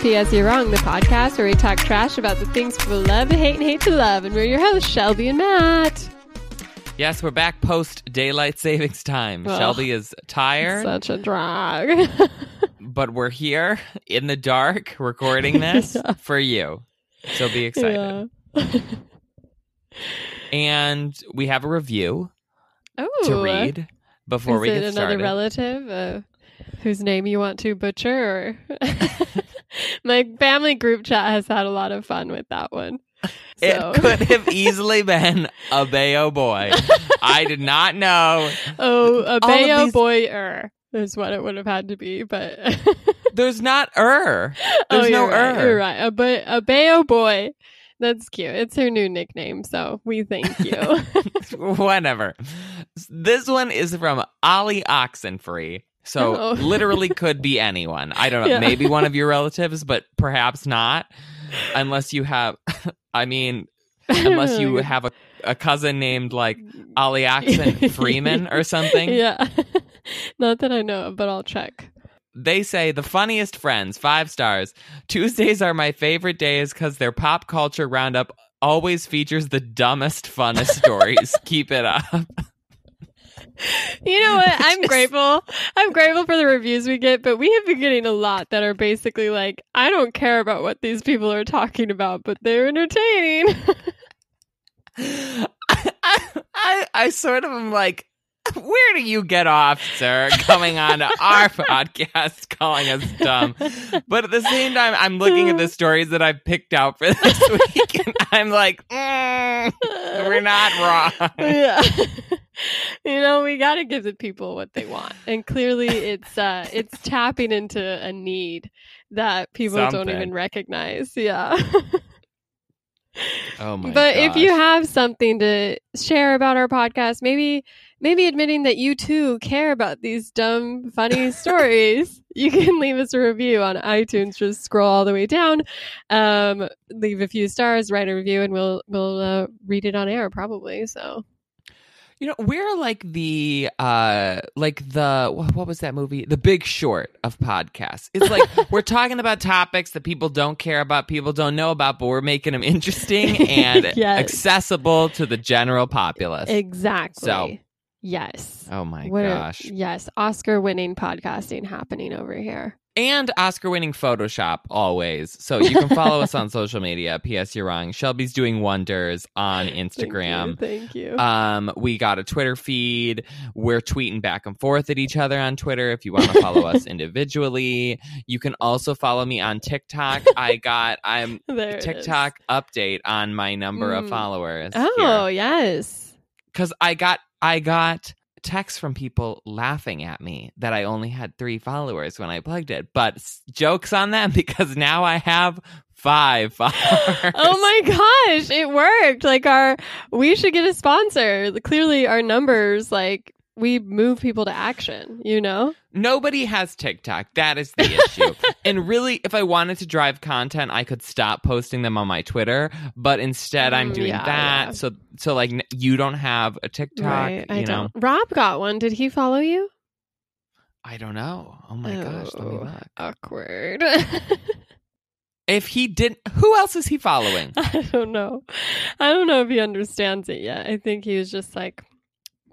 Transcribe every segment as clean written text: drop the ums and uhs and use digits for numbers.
P.S. You're Wrong, the podcast where we talk trash about the things people love to hate and hate to love. And we're your hosts, Shelby and Matt. Yes, we're back post-daylight savings time. Ugh, Shelby is tired. Such a drag. But we're here in the dark recording this for you. So be excited. Yeah. And we have a review to read before we get started. Another relative whose name you want to butcher? Or... My family group chat has had a lot of fun with that one. So. It could have easily been a Bayo boy. I did not know. Oh, a Bayo boy-er is what it would have had to be, but... There's not er. There's no er. You're right. A Bayo boy. That's cute. It's her new nickname, so we thank you. Whatever. This one is from Ollie Oxenfree. So literally could be anyone. I don't know. Yeah. Maybe one of your relatives, but perhaps not. Unless you have, I mean, unless you have a cousin named like Aliaksandr Freeman or something. Yeah. Not that I know of, but I'll check. They say, the funniest friends, 5 stars. Tuesdays are my favorite days because their pop culture roundup always features the dumbest, funnest stories. Keep it up. You know what? I'm grateful for the reviews we get, but we have been getting a lot that are basically like, I don't care about what these people are talking about, but they're entertaining. I sort of am like, where do you get off, sir, coming on to our podcast, calling us dumb? But at the same time, I'm looking at the stories that I've picked out for this week, and I'm like, we're not wrong. Yeah. You know, we got to give the people what they want. And clearly it's tapping into a need that people don't even recognize. Yeah. Oh my But gosh. If you have something to share about our podcast, maybe admitting that you too care about these dumb, funny stories, you can leave us a review on iTunes. Just scroll all the way down, leave a few stars, write a review, and we'll read it on air probably. So. You know, we're like the what was that movie? The Big Short of podcasts. It's like we're talking about topics that people don't care about, people don't know about, but we're making them interesting and yes, accessible to the general populace. Exactly. So, yes. Oh my gosh. Yes, Oscar-winning podcasting happening over here. And Oscar-winning Photoshop, always. So you can follow us on social media. P.S. You're Wrong. Shelby's doing wonders on Instagram. Thank you. We got a Twitter feed. We're tweeting back and forth at each other on Twitter if you want to follow us individually. You can also follow me on TikTok. I'm there TikTok update on my number of followers. Oh, here. Yes. Because I got texts from people laughing at me that I only had 3 followers when I plugged it, but jokes on them because now I have 5 followers. Oh my gosh, it worked. Like we should get a sponsor. Clearly our numbers, like, we move people to action, you know? Nobody has TikTok. That is the issue. And really, if I wanted to drive content, I could stop posting them on my Twitter. But instead, I'm doing that. Yeah. So like, you don't have a TikTok, right, you know? Rob got one. Did he follow you? I don't know. Oh, my gosh. Let me look. Awkward. If he didn't, who else is he following? I don't know. I don't know if he understands it yet. I think he was just like,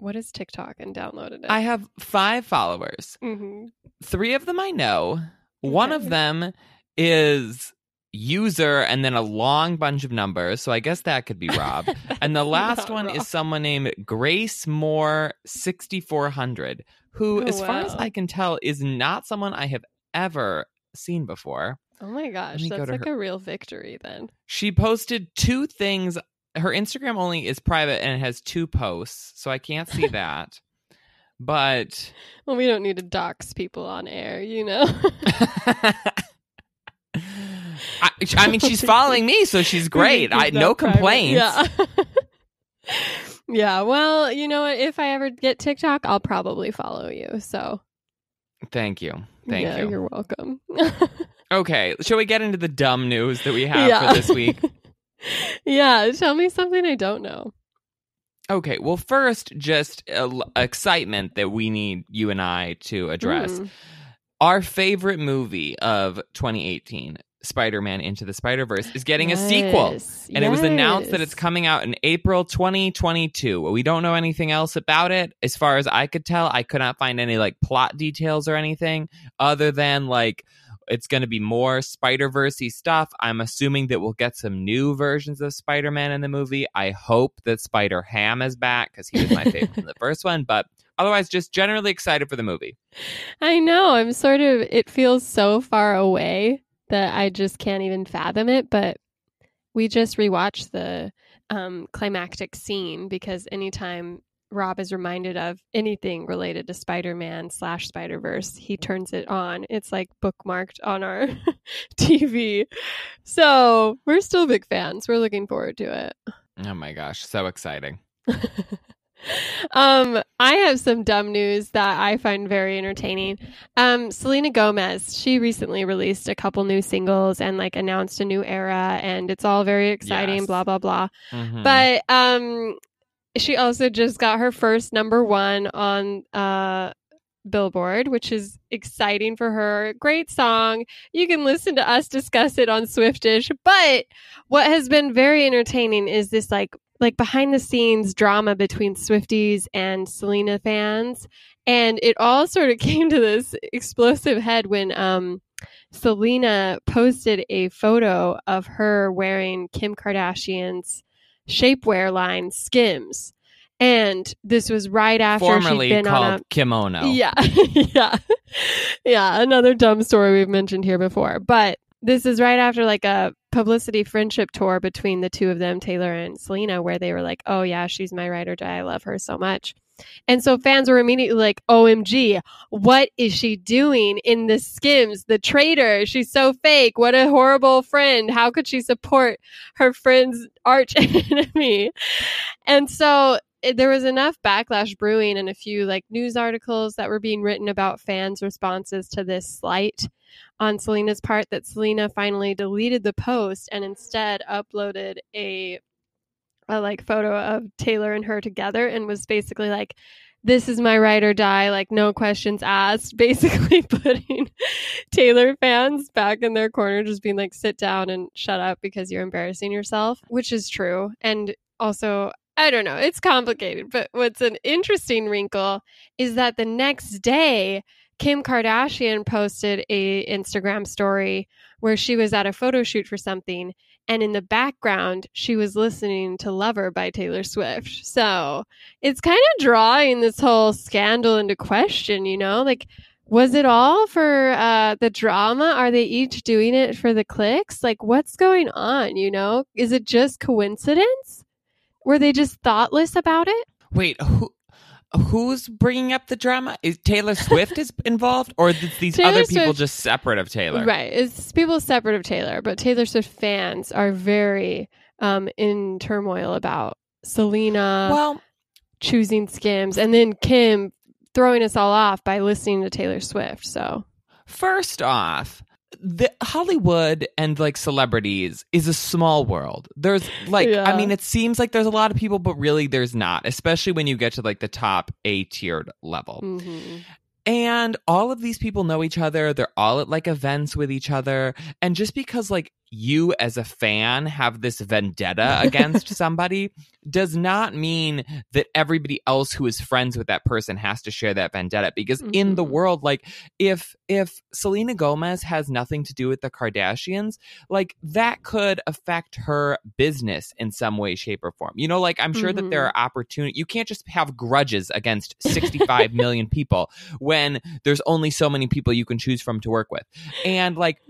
what is TikTok, and downloaded it. I have 5 followers. Mm-hmm. 3 of them I know. Okay. One of them is user and then a long bunch of numbers. So I guess that could be Rob. And the last one is someone named Grace Moore 6400, who, as far as I can tell, is not someone I have ever seen before. Oh my gosh. That's like a real victory then. She posted 2 things. Her Instagram only is private and it has 2 posts, so I can't see that. But... Well, we don't need to dox people on air, you know? I mean, she's following me, so she's great. No complaints. Yeah. Yeah, well, you know what? If I ever get TikTok, I'll probably follow you, so... Thank you. Yeah, you're welcome. Okay, shall we get into the dumb news that we have for this week? Yeah, tell me something I don't know. Okay, well, first, just excitement that we need you and I to address. Our favorite movie of 2018, Spider-Man Into the Spider-Verse is getting a sequel. And it was announced that it's coming out in April 2022. We don't know anything else about it. As far as I could tell, I could not find any like plot details or anything other than like it's going to be more Spider-Verse-y stuff. I'm assuming that we'll get some new versions of Spider-Man in the movie. I hope that Spider-Ham is back because he was my favorite from the first one. But otherwise, just generally excited for the movie. I know. I'm sort of, it feels so far away that I just can't even fathom it. But we just rewatched the climactic scene because anytime Rob is reminded of anything related to Spider-Man / Spider-Verse, he turns it on. It's like bookmarked on our TV. So we're still big fans. We're looking forward to it. Oh my gosh. So exciting. I have some dumb news that I find very entertaining. Selena Gomez, she recently released a couple new singles and like announced a new era, and it's all very exciting, blah, blah, blah. Mm-hmm. But she also just got her first #1 on Billboard, which is exciting for her. Great song. You can listen to us discuss it on Swiftish. But what has been very entertaining is this like behind the scenes drama between Swifties and Selena fans. And it all sort of came to this explosive head when Selena posted a photo of her wearing Kim Kardashian's shapewear line Skims. And this was right after formerly she'd been called on a kimono. Yeah. Yeah. Another dumb story we've mentioned here before. But this is right after like a publicity friendship tour between the two of them, Taylor and Selena, where they were like, oh yeah, she's my ride or die. I love her so much. And so fans were immediately like, OMG, what is she doing in the Skims? The traitor. She's so fake. What a horrible friend. How could she support her friend's arch enemy? And so there was enough backlash brewing and a few like news articles that were being written about fans' responses to this slight on Selena's part that Selena finally deleted the post and instead uploaded a like photo of Taylor and her together and was basically like, this is my ride or die, like no questions asked, basically putting Taylor fans back in their corner, just being like, sit down and shut up because you're embarrassing yourself, which is true. And also, I don't know, it's complicated, but what's an interesting wrinkle is that the next day, Kim Kardashian posted a Instagram story where she was at a photo shoot for something, and in the background, she was listening to Lover by Taylor Swift. So it's kind of drawing this whole scandal into question, you know? Like, was it all for the drama? Are they each doing it for the clicks? Like, what's going on, you know? Is it just coincidence? Were they just thoughtless about it? Wait, who's bringing up the drama? Is Taylor Swift is involved, or these Taylor other people Swift, just separate of Taylor? Right, it's people separate of Taylor, but Taylor Swift fans are very in turmoil about Selena choosing Skims, and then Kim throwing us all off by listening to Taylor Swift. So first off, the Hollywood and like celebrities is a small world. There's like, I mean, it seems like there's a lot of people, but really there's not, especially when you get to like the top A-tiered level. Mm-hmm. And all of these people know each other. They're all at like events with each other. And just because like you as a fan have this vendetta against somebody does not mean that everybody else who is friends with that person has to share that vendetta. Because mm-hmm. in the world, like if Selena Gomez has nothing to do with the Kardashians, like that could affect her business in some way, shape, or form. You know, like I'm sure mm-hmm. that there are opportunities. You can't just have grudges against 65 million people when there's only so many people you can choose from to work with. And like,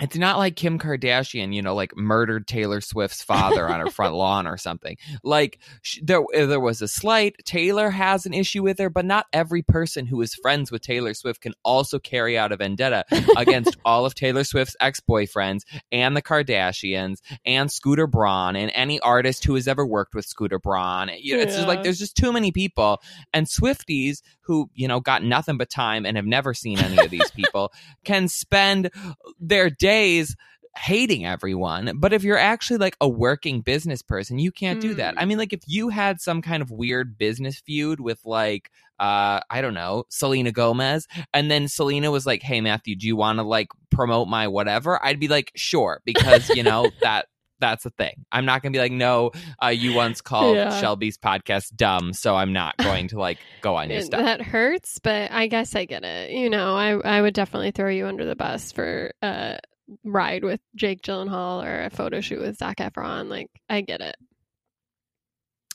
it's not like Kim Kardashian, you know, like murdered Taylor Swift's father on her front lawn or something. Like there was a slight. Taylor has an issue with her, but not every person who is friends with Taylor Swift can also carry out a vendetta against all of Taylor Swift's ex-boyfriends and the Kardashians and Scooter Braun and any artist who has ever worked with Scooter Braun. You know, it's just like there's just too many people, and Swifties who, you know, got nothing but time and have never seen any of these people can spend their days hating everyone. But if you're actually like a working business person, you can't do that. I mean, like if you had some kind of weird business feud with like I don't know, Selena Gomez, and then Selena was like, hey Matthew, do you want to like promote my whatever, I'd be like, sure, because, you know, that's a thing. I'm not going to be like, no, you once called Shelby's podcast dumb, so I'm not going to like go on your stuff. That hurts, but I guess I get it. You know, I would definitely throw you under the bus for a ride with Jake Gyllenhaal or a photo shoot with Zac Efron. Like, I get it.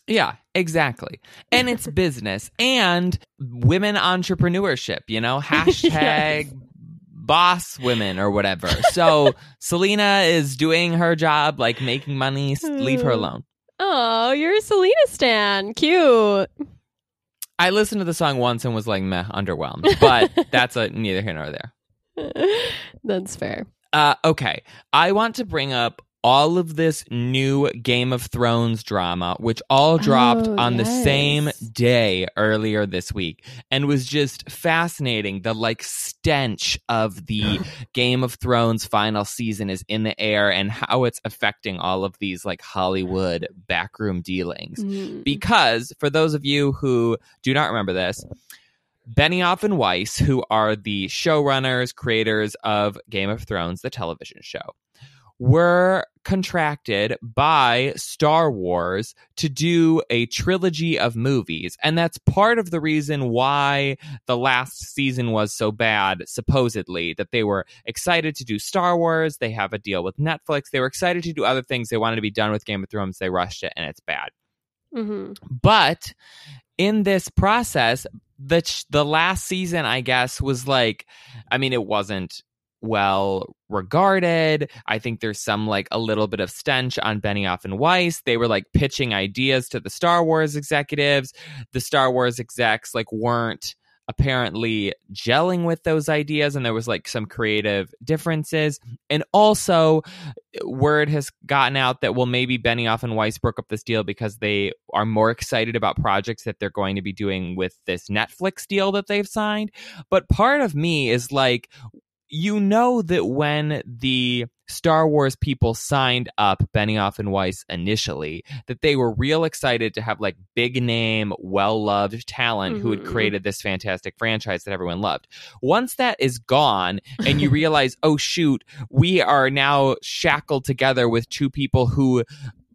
Yeah, exactly. And it's business and women entrepreneurship, you know, hashtag boss women or whatever. So Selena is doing her job, like making money. Leave her alone. Oh, you're a Selena stan. Cute. I listened to the song once and was like, meh, underwhelmed. But that's neither here nor there. That's fair. Okay. I want to bring up all of this new Game of Thrones drama, which all dropped on the same day earlier this week, and was just fascinating. The like stench of the Game of Thrones final season is in the air, and how it's affecting all of these like Hollywood backroom dealings. Because for those of you who do not remember this, Benioff and Weiss, who are the showrunners, creators of Game of Thrones, the television show, were contracted by Star Wars to do a trilogy of movies. And that's part of the reason why the last season was so bad, supposedly, that they were excited to do Star Wars. They have a deal with Netflix. They were excited to do other things. They wanted to be done with Game of Thrones. They rushed it, and it's bad. But in this process, the last season, I guess, was like, I mean, it wasn't well regarded. I think there's some like a little bit of stench on Benioff and Weiss. They were like pitching ideas to the Star Wars executives. The Star Wars execs like weren't apparently gelling with those ideas, and there was like some creative differences. And also word has gotten out that, well, maybe Benioff and Weiss broke up this deal because they are more excited about projects that they're going to be doing with this Netflix deal that they've signed. But part of me is like, you know that when the Star Wars people signed up Benioff and Weiss initially, that they were real excited to have like big name, well-loved talent who had created this fantastic franchise that everyone loved. Once that is gone and you realize, oh shoot, we are now shackled together with two people who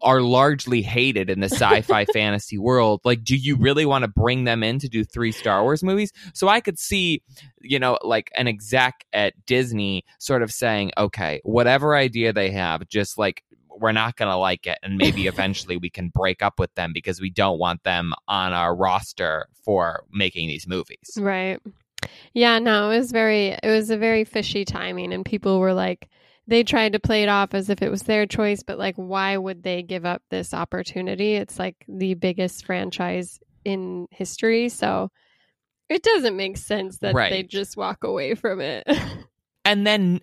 are largely hated in the sci-fi fantasy world. Like, do you really want to bring them in to do three Star Wars movies? So I could see, you know, like an exec at Disney sort of saying, okay, whatever idea they have, just like, we're not going to like it. And maybe eventually we can break up with them because we don't want them on our roster for making these movies. Right. Yeah, no, it was a very fishy timing, and people were like, they tried to play it off as if it was their choice, but like, why would they give up this opportunity? It's like the biggest franchise in history. So it doesn't make sense that they just walk away from it. And then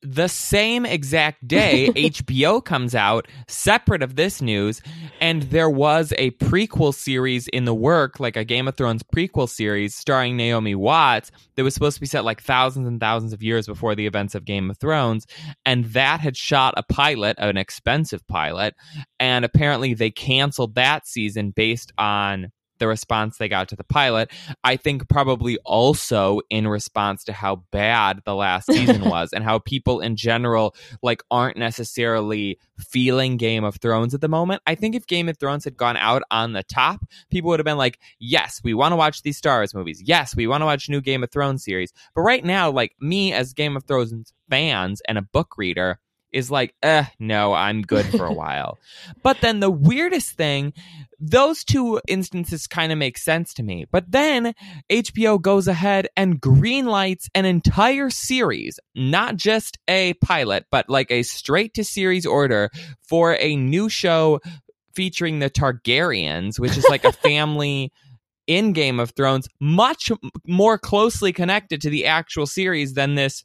the same exact day, HBO comes out separate of this news. And there was a prequel series in the work, like a Game of Thrones prequel series starring Naomi Watts that was supposed to be set like thousands and thousands of years before the events of Game of Thrones. And that had shot a pilot, an expensive pilot. And apparently they canceled that season based on the response they got to the pilot. I think probably also in response to how bad the last season was and how people in general like aren't necessarily feeling Game of Thrones at the moment. I think if Game of Thrones had gone out on the top, people would have been like, yes, we want to watch these Star Wars movies. Yes, we want to watch new Game of Thrones series. But right now, like me as Game of Thrones fans and a book reader is like, no, I'm good for a while. But then the weirdest thing, those two instances kind of make sense to me. But then HBO goes ahead and greenlights an entire series, not just a pilot, but like a straight to series order for a new show featuring the Targaryens, which is like a family in Game of Thrones, much more closely connected to the actual series than this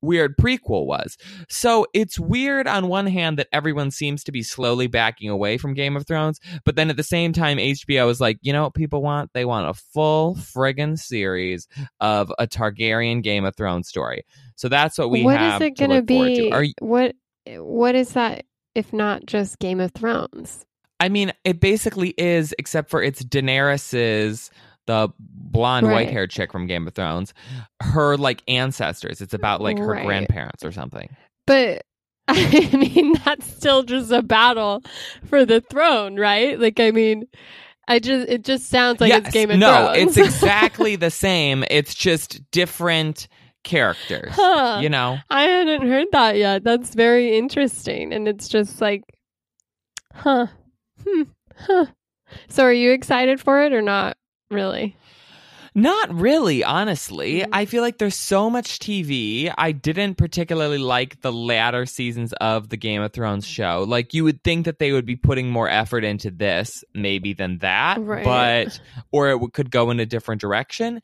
weird prequel was. So it's weird on one hand that everyone seems to be slowly backing away from Game of Thrones, but then at the same time HBO is like, you know what people want? They want a full friggin' series of a Targaryen Game of Thrones story. So that's what we have to look forward to. What is it going to be? What is that if not just Game of Thrones? I mean, it basically is, except for it's Daenerys's the blonde white-haired chick from Game of Thrones, her like ancestors. It's about like her grandparents or something. But I mean, that's still just a battle for the throne, right? Like, I mean, it just sounds like it's Game of Thrones. No, it's exactly the same. It's just different characters, you know? I hadn't heard that yet. That's very interesting. And it's just like, So are you excited for it or not really? Not really, honestly. I feel like there's so much TV. I didn't particularly like the latter seasons of the Game of Thrones show. Like, you would think that they would be putting more effort into this maybe than that, but or it could go in a different direction.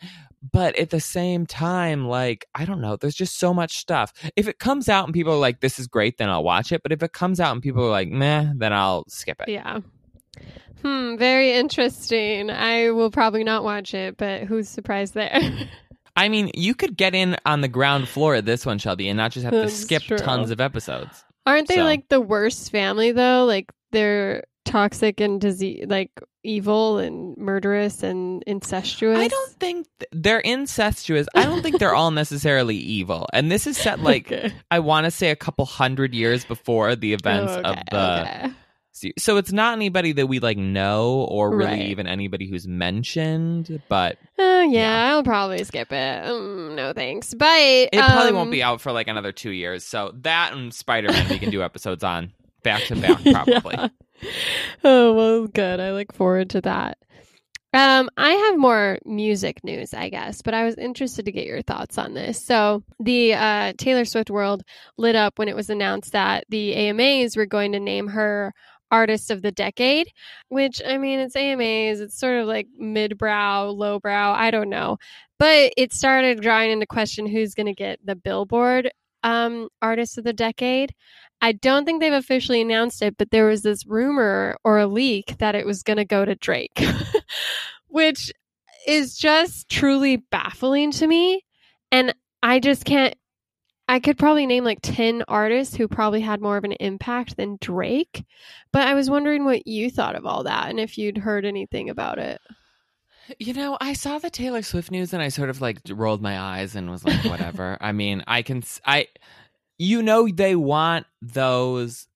But at the same time, like, I don't know, there's just so much stuff. If it comes out and people are like, this is great, then I'll watch it. But if it comes out and people are like, meh, then I'll skip it. Yeah. Very interesting. I will probably not watch it, but who's surprised there? I mean, you could get in on the ground floor of this one, Shelby, and not just have to skip tons of episodes. Aren't they like the worst family, though? Like, they're toxic and disease, like evil and murderous and incestuous. I don't think they're incestuous. I don't think they're all necessarily evil. And this is set like, I want to say a couple hundred years before the events of the... So it's not anybody that we like know or really even anybody who's mentioned, but... I'll probably skip it. No thanks. But... It probably won't be out for like another 2 years. So that and Spider-Man we can do episodes on back to back probably. Yeah. Oh, well, good. I look forward to that. I have more music news, I guess, but I was interested to get your thoughts on this. So the Taylor Swift world lit up when it was announced that the AMAs were going to name her Artist of the Decade, which, I mean, it's AMAs. It's sort of like mid-brow, low-brow. I don't know. But it started drawing into question who's going to get the Billboard Artist of the Decade. I don't think they've officially announced it, but there was this rumor or a leak that it was going to go to Drake, which is just truly baffling to me. And I just can't. I could probably name like 10 artists who probably had more of an impact than Drake, but I was wondering what you thought of all that and if you'd heard anything about it. You know, I saw the Taylor Swift news and I sort of like rolled my eyes and was like, whatever. I mean, you know, they want those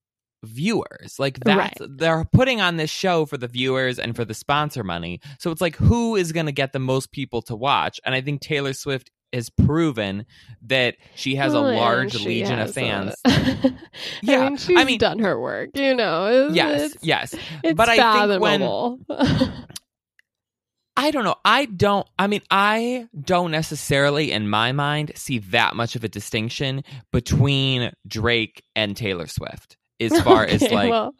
viewers. Like, that's they're putting on this show for the viewers and for the sponsor money. So it's like, who is going to get the most people to watch? And I think Taylor Swift has proven that she has a large legion of fans. Yeah, I mean, she's done her work, you know. Yes. It's but fathomable. I think when I don't know. I don't necessarily, in my mind, see that much of a distinction between Drake and Taylor Swift. As far as like, well,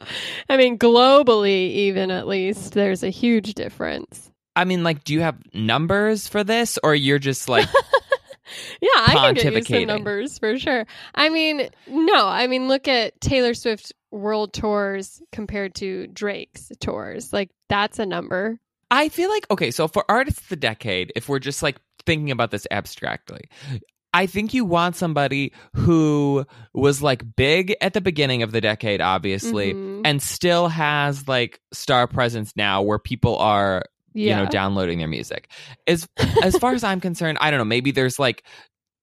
I mean, globally, even at least, there's a huge difference. I mean, like, do you have numbers for this, or you're just like, yeah, I can get you some numbers for sure. I mean, no, I mean, look at Taylor Swift world tours compared to Drake's tours. Like, that's a number. I feel like, okay, so for Artists of the Decade, if we're just like thinking about this abstractly, I think you want somebody who was like big at the beginning of the decade, obviously, and still has like star presence now where people are... you know, downloading their music. As far as I'm concerned, I don't know, maybe there's like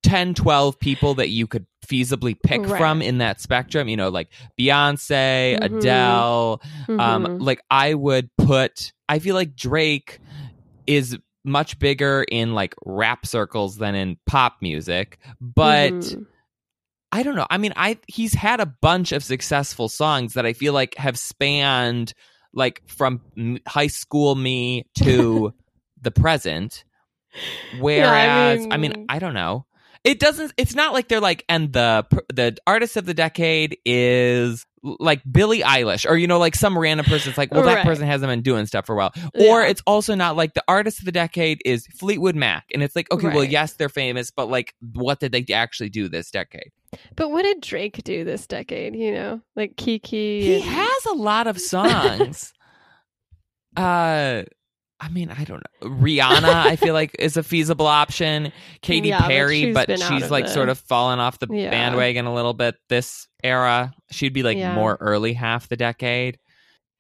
10, 12 people that you could feasibly pick from in that spectrum, you know, like Beyonce, Adele. Like I feel like Drake is much bigger in like rap circles than in pop music, but I don't know. I mean, he's had a bunch of successful songs that I feel like have spanned like from high school me to the present. Whereas, yeah, I mean, I don't know. It's not like they're like, and the Artist of the Decade is like Billie Eilish, or, you know, like some random person's like, well, that person hasn't been doing stuff for a while. Yeah. Or it's also not like the Artist of the Decade is Fleetwood Mac. And it's like, okay, well, yes, they're famous, but like, what did they actually do this decade? But what did Drake do this decade? You know, like Kiki. He has a lot of songs. I mean, I don't know. Rihanna, I feel like, is a feasible option. Katy Perry, but she's like sort of fallen off the bandwagon a little bit this era. She'd be like more early half the decade.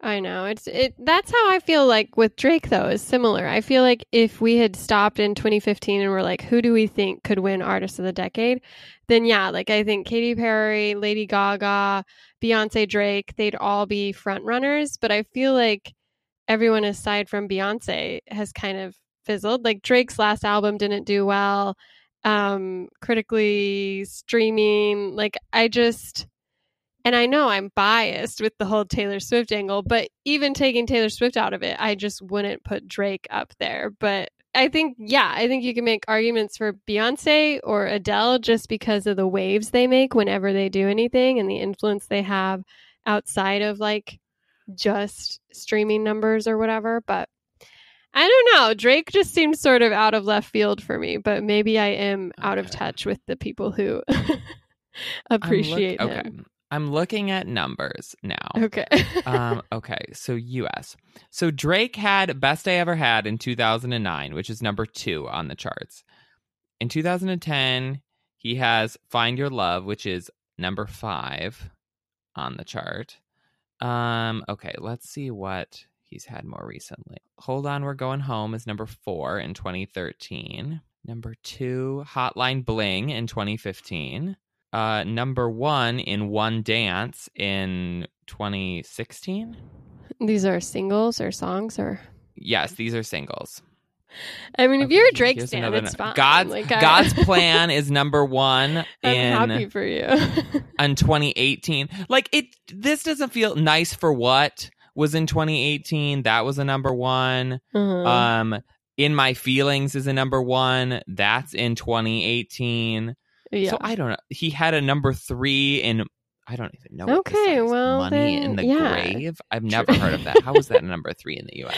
I know. That's how I feel like with Drake, though, is similar. I feel like if we had stopped in 2015 and were like, who do we think could win Artist of the Decade? Then, yeah, like I think Katy Perry, Lady Gaga, Beyonce, Drake, they'd all be front runners. But I feel like everyone aside from Beyonce has kind of fizzled. Like Drake's last album didn't do well, critically, streaming. Like I just... And I know I'm biased with the whole Taylor Swift angle, but even taking Taylor Swift out of it, I just wouldn't put Drake up there. But I think, yeah, I think you can make arguments for Beyonce or Adele just because of the waves they make whenever they do anything and the influence they have outside of like just streaming numbers or whatever. But I don't know. Drake just seems sort of out of left field for me, but maybe I am out of touch with the people who appreciate him. Okay. I'm looking at numbers now. Okay. Okay. So U.S. So Drake had Best I Ever Had in 2009, which is number 2 on the charts. In 2010, he has Find Your Love, which is number 5 on the chart. Okay. Let's see what he's had more recently. Hold On, We're Going Home is number 4 in 2013. Number 2, Hotline Bling in 2015. Number 1 in One Dance in 2016. These are singles or songs or? Yes, these are singles. I mean, if you're a Drake stan, it's fine. God's Plan is number 1 I'm happy for you. In 2018. Like, this doesn't feel nice for what was in 2018. That was a number 1. Mm-hmm. In My Feelings is a number 1. That's in 2018. Yeah. So I don't know. He had a number 3 in, I don't even know. Okay, well, Money in the Grave. I've never heard of that. How was that number 3 in the U.S.?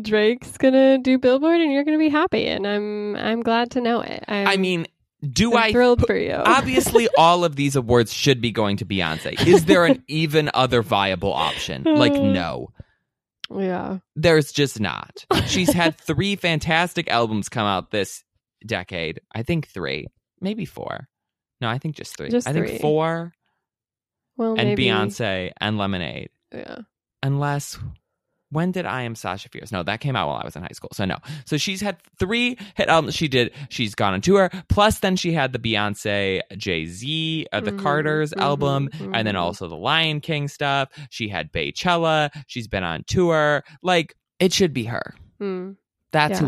Drake's gonna do Billboard, and you're gonna be happy, and I'm glad to know it. I'm thrilled for you. Obviously, all of these awards should be going to Beyonce. Is there an even other viable option? Like, no. Yeah, there's just not. She's had 3 fantastic albums come out this decade. I think 3. Maybe 4. No, I think just 3. I think 4. Well, and maybe Beyonce and Lemonade. Yeah. Unless, when did I Am Sasha Fierce? No, that came out while I was in high school. So no. So she's had 3 hit albums. She's gone on tour. Plus then she had the Beyonce Jay-Z, the Carters album. Mm-hmm. And then also the Lion King stuff. She had Beychella. She's been on tour. Like, it should be her. Mm. That's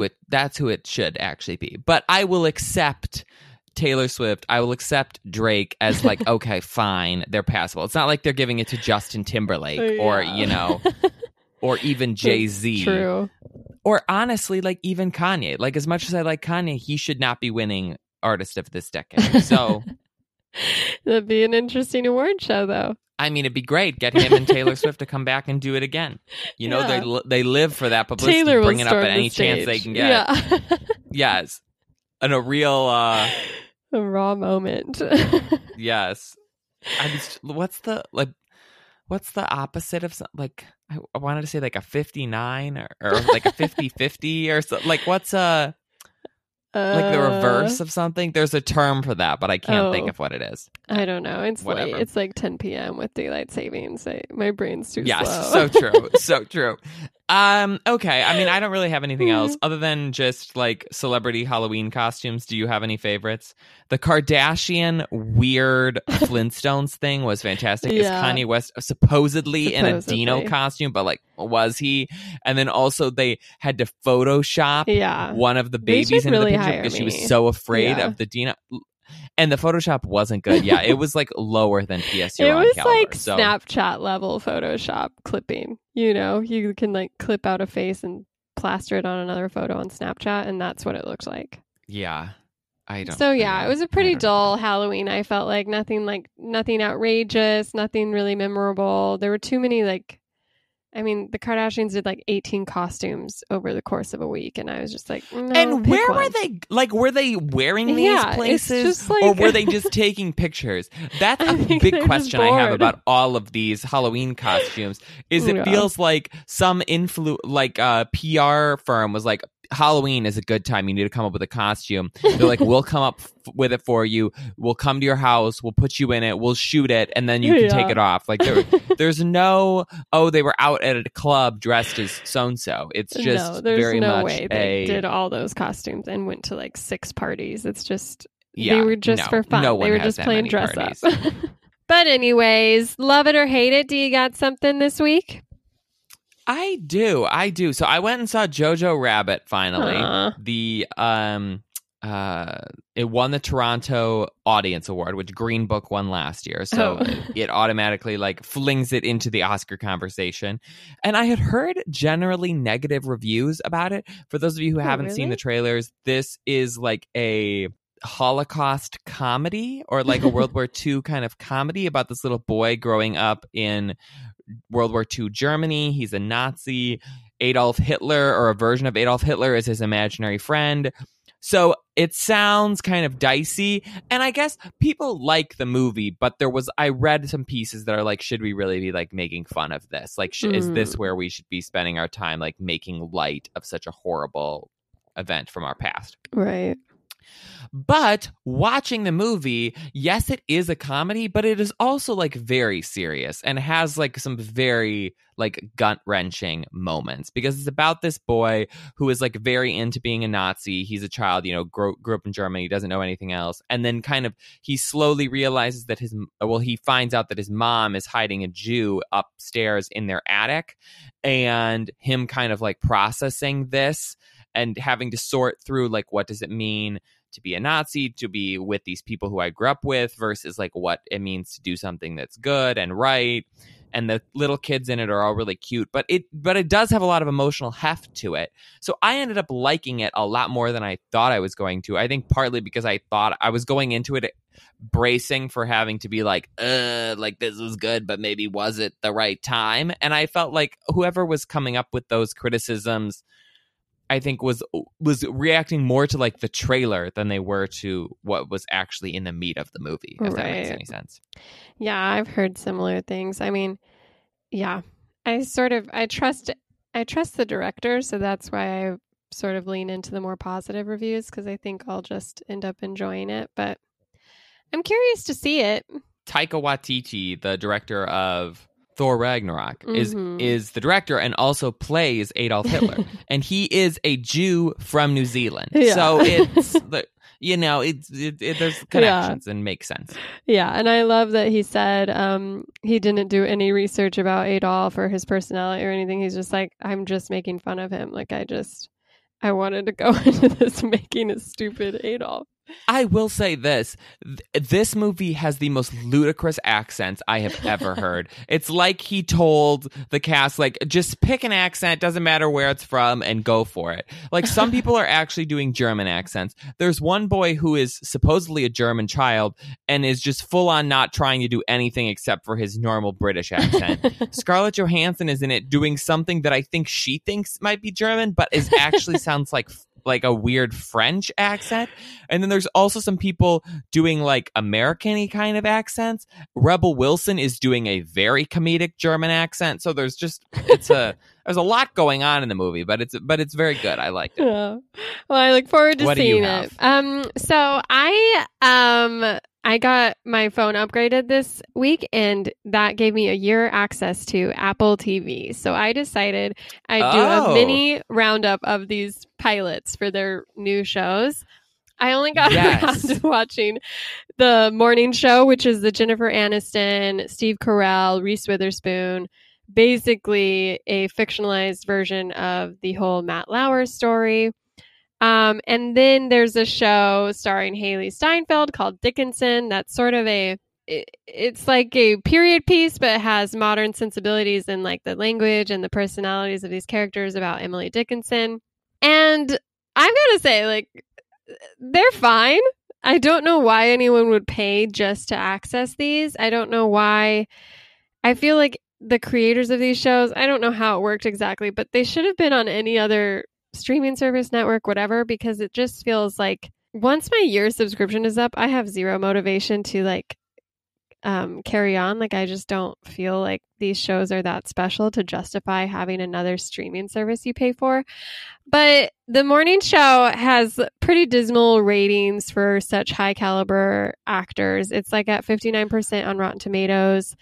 who it should actually be. But I will accept Taylor Swift, I will accept Drake as like, okay, fine, they're passable. It's not like they're giving it to Justin Timberlake or, you know, or even Jay-Z. True. Or honestly, like even Kanye. Like as much as I like Kanye, he should not be winning Artist of this Decade. So that'd be an interesting award show though. I mean, it'd be great. Get him and Taylor Swift to come back and do it again. You know, they live for that publicity. Taylor will bring it up at any chance they can get. Yeah. Yes. And a raw moment. Yes. What's the opposite of something? Like, I wanted to say like a 59 or like a 50-50 or something. Like, what's like the reverse of something? There's a term for that, but I can't think of what it is. I don't know. It's late. It's like 10 p.m. with daylight savings. My brain's too slow. Yes, so true. So true. Okay. I mean, I don't really have anything else other than just like celebrity Halloween costumes. Do you have any favorites? The Kardashian weird Flintstones thing was fantastic. Yeah. Is Kanye West supposedly in a Dino costume, but like, was he? And then also they had to Photoshop one of the babies into the picture because she was so afraid of the Dino. And the Photoshop wasn't good. Yeah, it was like lower than PS. It was caliber, like so. Snapchat level Photoshop clipping. You know, you can like clip out a face and plaster it on another photo on Snapchat, and that's what it looked like. Yeah, I don't. So yeah, it was a pretty dull Halloween. I felt like nothing outrageous, nothing really memorable. There were too many like. I mean, the Kardashians did like 18 costumes over the course of a week, and I was just like, no, and where were they? Like, were they wearing these places, like... or were they just taking pictures? That's a big question I have about all of these Halloween costumes. Is it feels like some PR firm was like, Halloween is a good time. You need to come up with a costume. They're like, we'll come up with it for you. We'll come to your house. We'll put you in it. We'll shoot it. And then you can take it off. Like there's no, oh, they were out at a club dressed as so-and-so. It's just no way they did all those costumes and went to like 6 parties. It's just, they were just for fun. They were just playing dress up. But anyways, love it or hate it. Do you got something this week? I do. So I went and saw Jojo Rabbit finally. The it won the Toronto Audience Award, which Green Book won last year. So it automatically like flings it into the Oscar conversation. And I had heard generally negative reviews about it. For those of you who haven't seen the trailers, this is like a Holocaust comedy or like a World War II kind of comedy about this little boy growing up in World War II Germany. He's a Nazi. Adolf Hitler or a version of Adolf Hitler is his imaginary friend. So it sounds kind of dicey. And I guess people like the movie, but I read some pieces that are like, should we really be like making fun of this? Like, is this where we should be spending our time, like making light of such a horrible event from our past? Right. But watching the movie, yes, it is a comedy, but it is also like very serious and has like some very like gut-wrenching moments because it's about this boy who is like very into being a Nazi. He's a child, you know, grew up in Germany, doesn't know anything else. And then kind of he slowly realizes that he finds out that his mom is hiding a Jew upstairs in their attic, and him kind of like processing this and having to sort through, like, what does it mean to be a Nazi, to be with these people who I grew up with versus, like, what it means to do something that's good and right. And the little kids in it are all really cute. But it does have a lot of emotional heft to it. So I ended up liking it a lot more than I thought I was going to. I think partly because I thought I was going into it bracing for having to be like this was good, but maybe was it the right time? And I felt like whoever was coming up with those criticisms, I think was reacting more to like the trailer than they were to what was actually in the meat of the movie, if that makes any sense. Yeah, I've heard similar things. I mean, yeah, I trust the director, so that's why I sort of lean into the more positive reviews because I think I'll just end up enjoying it, but I'm curious to see it. Taika Waititi, the director of Thor Ragnarok, is the director and also plays Adolf Hitler, and he is a Jew from New Zealand. Yeah. So it's there's connections and makes sense. Yeah, and I love that he said he didn't do any research about Adolf or his personality or anything. He's just like, I'm just making fun of him. Like I wanted to go into this making a stupid Adolf. I will say this. This movie has the most ludicrous accents I have ever heard. It's like he told the cast, like, just pick an accent, doesn't matter where it's from, and go for it. Like, some people are actually doing German accents. There's one boy who is supposedly a German child and is just full on not trying to do anything except for his normal British accent. Scarlett Johansson is in it doing something that I think she thinks might be German, but is actually sounds like a weird French accent. And then there's also some people doing like American-y kind of accents. Rebel Wilson is doing a very comedic German accent. So there's a lot going on in the movie, but it's very good. I liked it. Yeah. Well, I look forward to seeing it. So I got my phone upgraded this week, and that gave me a year access to Apple TV. So I decided I'd do a mini roundup of these pilots for their new shows. I only got around to watching The Morning Show, which is the Jennifer Aniston, Steve Carell, Reese Witherspoon, basically a fictionalized version of the whole Matt Lauer story. And then there's a show starring Haley Steinfeld called Dickinson. That's sort of it's like a period piece, but it has modern sensibilities and like the language and the personalities of these characters about Emily Dickinson. And I'm going to say, like, they're fine. I don't know why anyone would pay just to access these. I don't know why. I feel like the creators of these shows, I don't know how it worked exactly, but they should have been on any other streaming service, network, whatever, because it just feels like once my year subscription is up, I have zero motivation to like carry on. Like, I just don't feel like these shows are that special to justify having another streaming service you pay for. But The Morning Show has pretty dismal ratings for such high caliber actors. It's like at 59% on Rotten Tomatoes.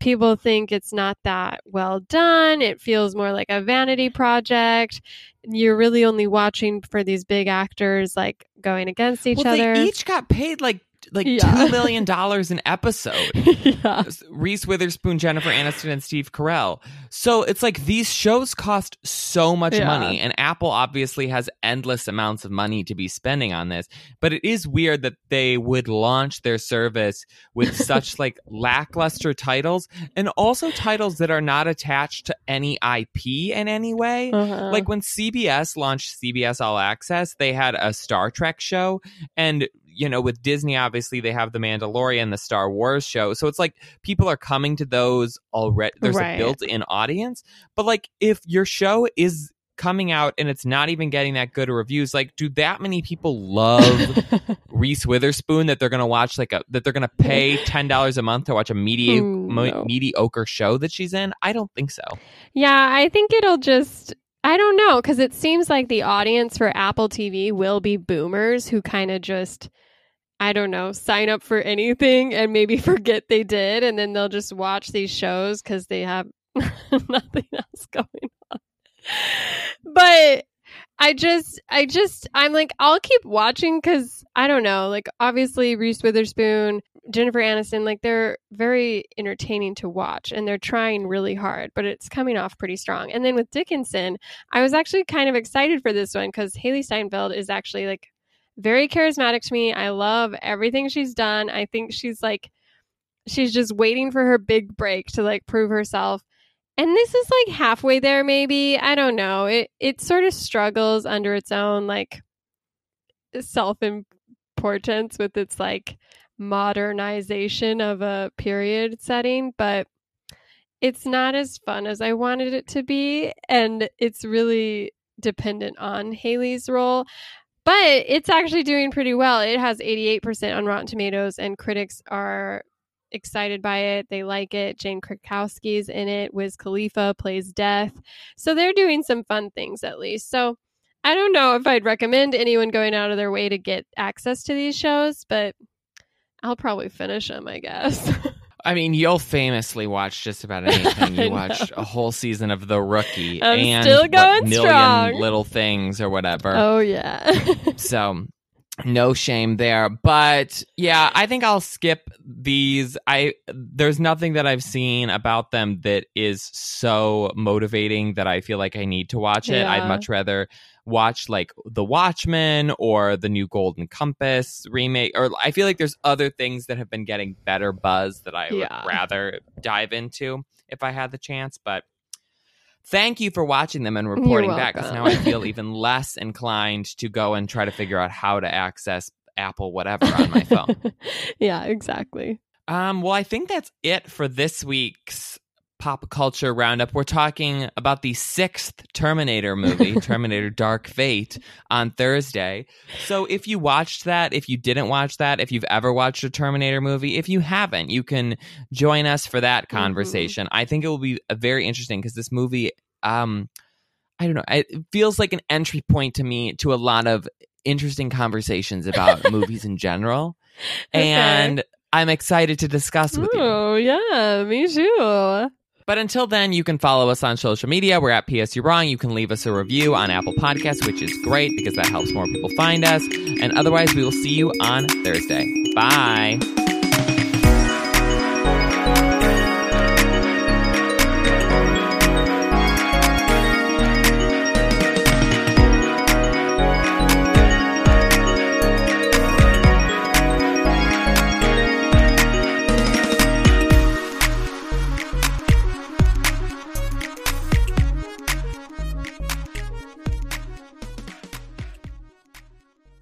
People think it's not that well done. It feels more like a vanity project. You're really only watching for these big actors like going against each other. They each got paid like $2 million an episode. Yeah. Reese Witherspoon, Jennifer Aniston, and Steve Carell. So it's like these shows cost so much money, and Apple obviously has endless amounts of money to be spending on this. But it is weird that they would launch their service with such like lackluster titles, and also titles that are not attached to any IP in any way. Uh-huh. Like when CBS launched CBS All Access, they had a Star Trek show, and you know, with Disney, obviously, they have The Mandalorian, the Star Wars show. So it's like people are coming to those already. There's a built-in audience. But like if your show is coming out and it's not even getting that good reviews, like do that many people love Reese Witherspoon that they're going to watch that they're going to pay $10 a month to watch a mediocre show that she's in? I don't think so. Yeah, I think it'll just... I don't know, because it seems like the audience for Apple TV will be boomers who kind of just... I don't know, sign up for anything and maybe forget they did. And then they'll just watch these shows because they have nothing else going on. But I'm like, I'll keep watching because I don't know, like obviously Reese Witherspoon, Jennifer Aniston, like they're very entertaining to watch and they're trying really hard, but it's coming off pretty strong. And then with Dickinson, I was actually kind of excited for this one because Haley Steinfeld is actually like very charismatic to me. I love everything she's done. I think she's just waiting for her big break to like prove herself. And this is like halfway there, maybe. I don't know. It sort of struggles under its own like self-importance with its like modernization of a period setting, but it's not as fun as I wanted it to be. And it's really dependent on Haley's role. But it's actually doing pretty well. It has 88% on Rotten Tomatoes, and critics are excited by it. They like it. Jane Krakowski's in it. Wiz Khalifa plays Death. So they're doing some fun things, at least. So I don't know if I'd recommend anyone going out of their way to get access to these shows, but I'll probably finish them, I guess. I mean, you'll famously watch just about anything. You watched a whole season of The Rookie and still going Million Little Things or whatever. Oh, yeah. So no shame there. But yeah, I think I'll skip these. There's nothing that I've seen about them that is so motivating that I feel like I need to watch it. Yeah. I'd much rather watch like The Watchmen or the new Golden Compass remake, or I feel like there's other things that have been getting better buzz that I would rather dive into if I had the chance. But thank you for watching them and reporting back, because now I feel even less inclined to go and try to figure out how to access Apple whatever on my phone. Yeah, exactly. Well, I think that's it for this week's pop culture roundup. We're talking about the 6th Terminator movie, Terminator Dark Fate, on Thursday. So if you watched that, if you didn't watch that, if you've ever watched a Terminator movie, if you haven't, you can join us for that conversation. Mm-hmm. I think it will be very interesting because this movie, I don't know, it feels like an entry point to me to a lot of interesting conversations about movies in general. Okay. And I'm excited to discuss with you. Oh, yeah, me too. But until then, you can follow us on social media. We're at PSU Wrong. You can leave us a review on Apple Podcasts, which is great because that helps more people find us. And otherwise, we will see you on Thursday. Bye.